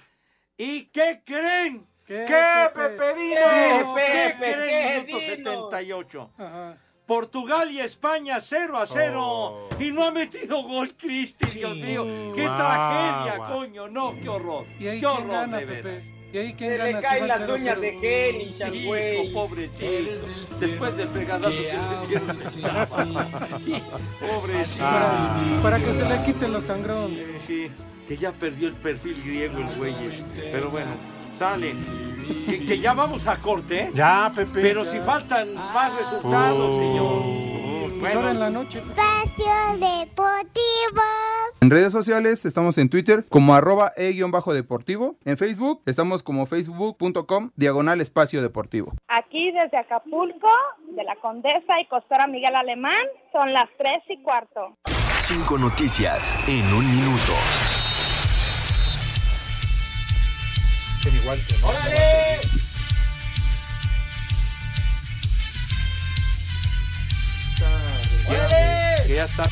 ¿Y qué creen? ¿Qué, ¿Qué Pepe Dino? ¿Qué, ¿Qué creen? Minuto setenta y ocho. Ajá. Portugal y España cero a cero. Oh. Y no ha metido gol Cristi, sí. Dios mío. ¡Qué wow, tragedia, wow. coño! No, qué horror. ¿Y ahí qué horror, gana, de veras. ¿Y ahí quién gana? Se le caen las uñas de Geni, Changüey. Hijo, pobrecito. Después del pegadazo que le dieron. Pobrecito. Ah, para, para que se le quite los sangrón. Sí, que ya perdió el perfil griego el güeyes. Pero bueno, sale. Que, que ya vamos a corte, ¿eh? Ya, Pepe. Pero si faltan más resultados, oh. señor. Bueno. Ahora en la noche. Espacio Deportivo. En redes sociales estamos en Twitter como arroba e-deportivo. En Facebook estamos como facebook.com diagonal espacio deportivo. Aquí desde Acapulco, de la Condesa y Costora Miguel Alemán, son las tres y cuarto. Cinco noticias en un minuto. guante. ¡Órale! ¡Órale! Que ya está.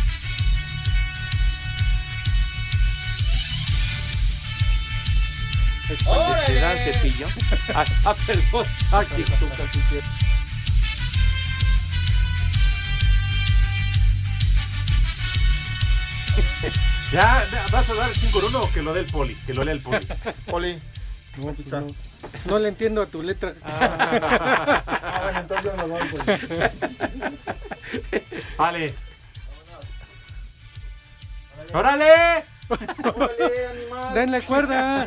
¡Órale! Te da el cepillo. Ah, perdón. Aquí tú casi quieres. Ya, vas a dar el cinco por uno o que lo dé el poli, que lo lea el poli. Poli, no, pues no. no le entiendo a tu letra. Ah, ah bueno, entonces no lo doy, poli. Vale. ¡Órale! ¡Órale, animal! ¡Denle cuerda!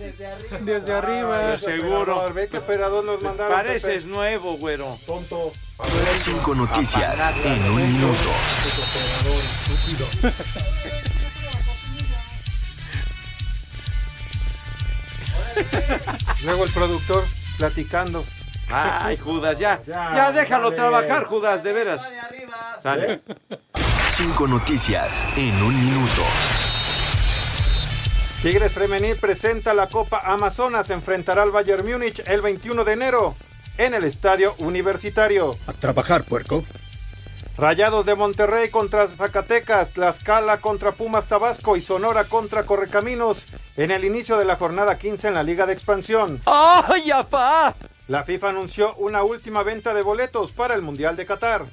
Desde arriba. Desde arriba. Ah, seguro. Ve que operador nos mandaron. Pareces pepe. Nuevo, güero. Tonto. Cinco noticias en un minuto. Luego el productor platicando. Ay, Judas, ya. Ya, ya déjalo dale. Trabajar, Judas, de veras. Sale. Cinco noticias en un minuto. Tigres Femenil presenta la Copa Amazonas. Enfrentará al Bayern Múnich el veintiuno de enero en el Estadio Universitario. A trabajar, puerco. Rayados de Monterrey contra Zacatecas, Tlaxcala contra Pumas Tabasco y Sonora contra Correcaminos en el inicio de la jornada quince en la Liga de Expansión. ¡Ay, apá! La FIFA anunció una última venta de boletos para el Mundial de Qatar.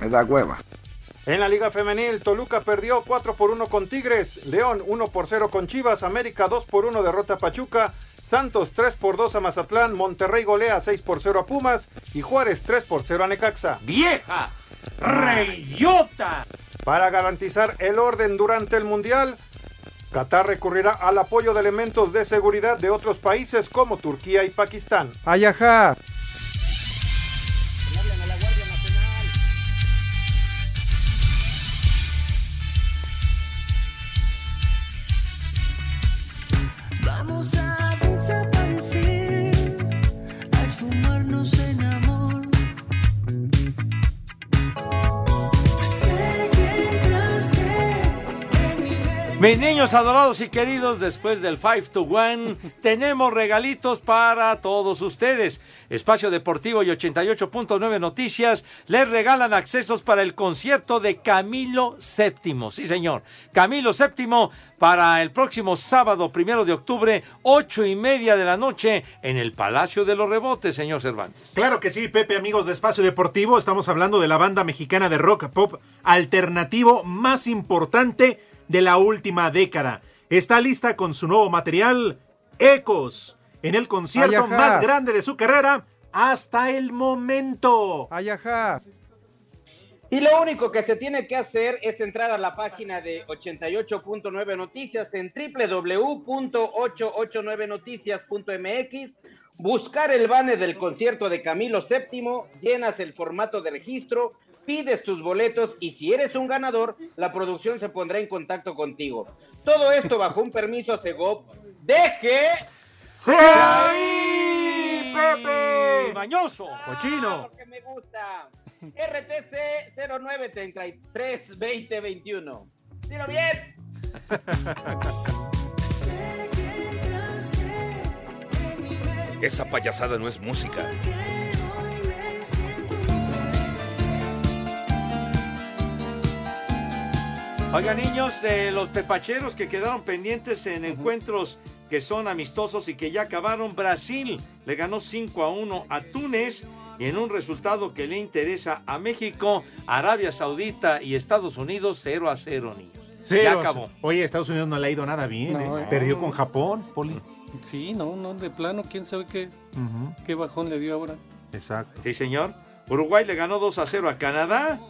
Me da hueva. En la Liga Femenil, Toluca perdió cuatro por uno con Tigres, León uno por cero con Chivas, América dos por uno derrota a Pachuca, Santos tres por dos a Mazatlán, Monterrey golea seis por cero a Pumas y Juárez tres por cero a Necaxa. ¡Vieja! ¡Reyota! Para garantizar el orden durante el Mundial, Qatar recurrirá al apoyo de elementos de seguridad de otros países como Turquía y Pakistán. ¡Ayajá! Mis niños adorados y queridos, después del five to one, tenemos regalitos para todos ustedes. Espacio Deportivo y ochenta y ocho punto nueve Noticias les regalan accesos para el concierto de Camilo séptimo. Sí, señor. Camilo séptimo para el próximo sábado, primero de octubre, ocho y media de la noche, en el Palacio de los Rebotes, señor Cervantes. Claro que sí, Pepe, amigos de Espacio Deportivo. Estamos hablando de la banda mexicana de rock pop alternativo más importante de la última década. Está lista con su nuevo material, Ecos, en el concierto Ayajá. Más grande de su carrera hasta el momento. Ayajá. Y lo único que se tiene que hacer es entrar a la página de ochenta y ocho punto nueve Noticias en doble u doble u doble u punto ocho ocho nueve noticias punto m x, buscar el banner del concierto de Camilo séptimo, llenas el formato de registro, pides tus boletos y si eres un ganador, la producción se pondrá en contacto contigo. Todo esto bajo un permiso Segov. ¡Deje! ¡Sí! ¡Sí! ¡Pepe! ¡Bañoso! ¡Cochino! Ah, porque me gusta. R T C cero nueve treinta y tres veinte veintiuno. ¡Dilo bien! Esa payasada no es música. Oigan, niños, eh, los tepacheros que quedaron pendientes en uh-huh. encuentros que son amistosos y que ya acabaron. Brasil le ganó cinco a uno a Túnez y en un resultado que le interesa a México, Arabia Saudita y Estados Unidos cero a cero, niños. Sí, ya acabó. Oye, Estados Unidos no le ha ido nada bien, no, eh. no. Perdió con Japón, Poli. Sí, no, no, de plano, quién sabe qué, uh-huh. qué bajón le dio ahora. Exacto. Sí, señor. Uruguay le ganó dos a cero a Canadá.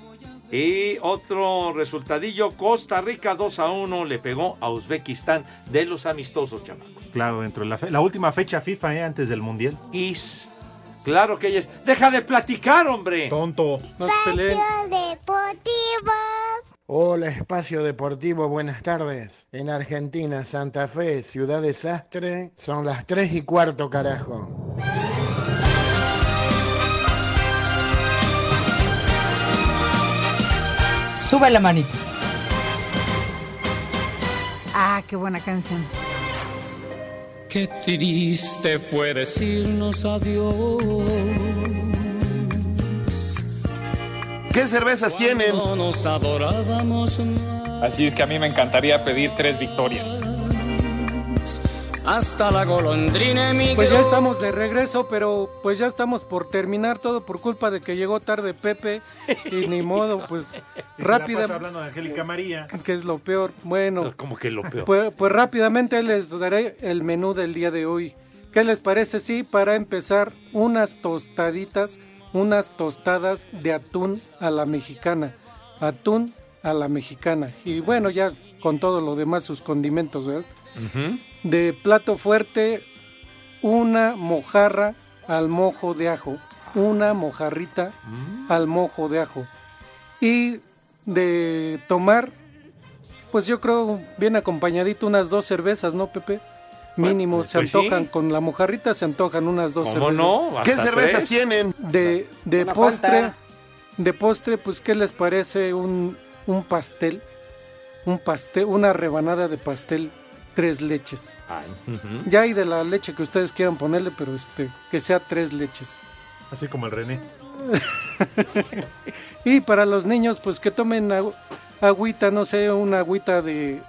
Y otro resultadillo, Costa Rica dos a uno le pegó a Uzbekistán, de los amistosos, chamacos. Claro, dentro de la, fe- la última fecha FIFA, ¿eh? Antes del Mundial. Is, claro que ella es. ¡Deja de platicar, hombre! Tonto. No se peleen. Deportivo. Hola, Espacio Deportivo, buenas tardes. En Argentina, Santa Fe, Ciudad Desastre, son las tres y cuarto, carajo. Sube la manita. Ah, qué buena canción. Qué triste fue decirnos adiós. ¿Qué cervezas tienen? Nos adorábamos más. Así es que a mí me encantaría pedir tres victorias. Hasta la golondrina emigró. Pues ya estamos de regreso, pero pues ya estamos por terminar todo por culpa de que llegó tarde Pepe. Y ni modo, pues y rápida. Estamos hablando de Angélica María. Que es lo peor. Bueno. Como que lo peor. Pues, pues rápidamente les daré el menú del día de hoy. ¿Qué les parece? Sí, para empezar, unas tostaditas, unas tostadas de atún a la mexicana. Atún a la mexicana. Y bueno, ya con todo lo demás, sus condimentos, ¿verdad? Uh-huh. De plato fuerte, una mojarra al mojo de ajo, una mojarrita uh-huh. al mojo de ajo. Y de tomar, pues yo creo bien acompañadito unas dos cervezas, ¿no, Pepe? Mínimo, bueno, pues se antojan, sí. Con la mojarrita se antojan unas dos cervezas. ¿Cómo no? ¿Qué cervezas tres? Tienen? De, de postre, panta. De postre, pues ¿qué les parece un, un pastel? Un pastel, una rebanada de pastel. Tres leches. Ay, uh-huh. Ya hay de la leche que ustedes quieran ponerle, pero este que sea tres leches. Así como el René. Y para los niños, pues que tomen agu- agüita, no sé, una agüita de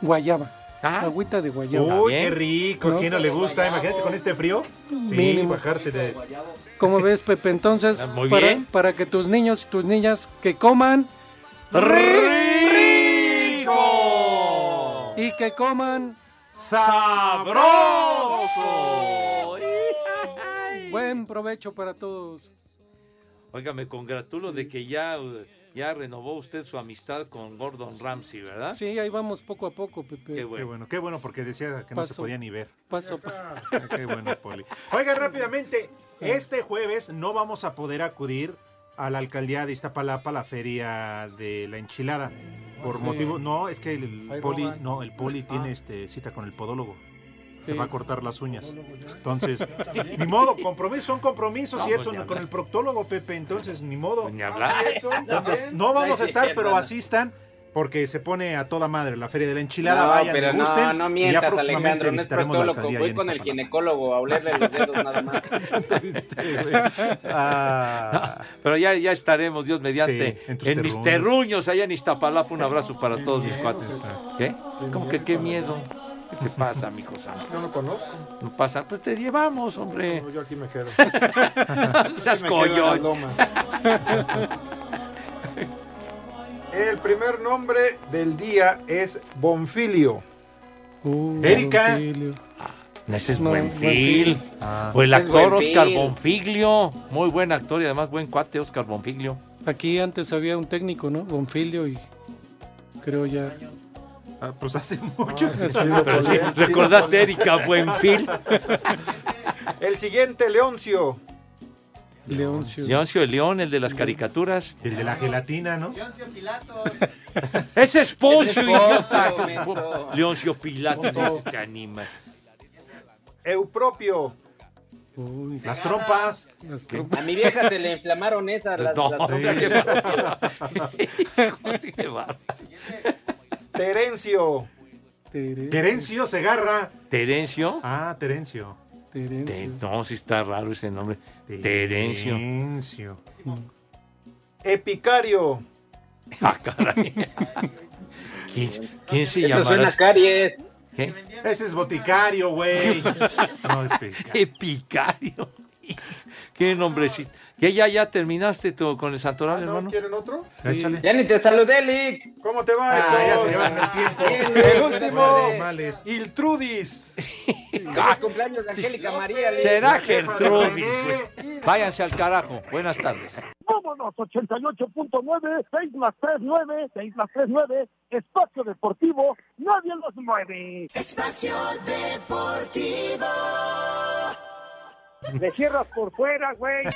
guayaba. ¿Ah? Agüita de guayaba. Uy, qué rico, ¿no? ¿Quién no le gusta? Imagínate con este frío. Sí, mínimo. Bajarse de... ¿Cómo ves, Pepe? Entonces, muy para, bien. Para que tus niños y tus niñas que coman... ¡Rico! Y que coman sabroso. Buen provecho para todos. Oiga, me congratulo de que ya, ya renovó usted su amistad con Gordon Ramsay, ¿verdad? Sí, ahí vamos poco a poco, Pepe. Qué bueno, qué bueno, qué bueno, porque decía que paso, no se podía ni ver. Paso, paso. Qué bueno, Poli. Oigan, rápidamente, este jueves no vamos a poder acudir a la alcaldía de Iztapalapa a la feria de la enchilada. Por sí. motivo, no, es que el, el poli, no, el poli ah. tiene este cita con el podólogo. Sí. Se va a cortar las uñas. Entonces, ni modo, compromisos son compromisos. No, y Edson pues con el proctólogo, Pepe, entonces ni modo. Pues ni hablar. Edson, entonces, no vamos a estar, pero asistan porque se pone a toda madre la feria de la enchilada. No, vayan, pero no, gusten, no mientas, Alejandro, no es proctólogo. Voy con el ginecólogo a olerle los dedos nada más. ah. No, pero ya, ya estaremos, Dios mediante, sí, en, en mis terruños allá en Iztapalapa. Un abrazo para qué todos miedo, mis cuates. ¿Qué? ¿Cómo que qué miedo? ¿Qué te pasa, mijo santo? No lo conozco. No pasa, pues te llevamos, hombre. No, yo aquí me quedo. No seas coño. El primer nombre del día es Bonfilio. Uh, Erika. Bonfilio. Ah, ese es no, Buenfil. Ah, o el actor Buenfil. Oscar Bonfiglio. Muy buen actor y además buen cuate, Oscar Bonfiglio. Aquí antes había un técnico, ¿no? Bonfilio y creo ya... Ah, pues hace mucho. Ah, sí, pero sí, ¿recordaste a Erika Buenfil? El siguiente, Leoncio. Leoncio. Leoncio, el león, el de las caricaturas. El de la gelatina, ¿no? Leoncio Pilatos. Ese es Poncio, idiota. Leoncio Pilatos, este anima. Eupropio. Uy, las trompas. Las trompas. A mi vieja se le inflamaron esas. Las, no, las trompas. Qué barro. Terencio. Terencio. Terencio Segarra. Terencio. Ah, Terencio. Terencio. Te, no, sí está raro ese nombre. Terencio. Terencio. Epicario. Ah, caray. ¿Quién, ¿quién se llama? Eso suena caries. ¿Qué? Ese es boticario, güey. No, epicario. Epicario. Qué nombrecito. ¿Ya, ya, ya terminaste tú con el santoral, ah, ¿no? hermano? ¿Quieren otro? Sí. Sí. Ya ni te saludé, Lick. ¿Cómo te va? Ah, ya se llevan el tiempo. El último, vale. Iltrudis. Ah, cumpleaños de Angélica María. Lick. Será Gertrudis. Váyanse al carajo. Buenas tardes. Vámonos, ochenta y ocho punto nueve, seis más tres, nueve, seis más tres, nueve, Espacio Deportivo, nadie los mueve. Espacio Deportivo. Me cierras por fuera, güey.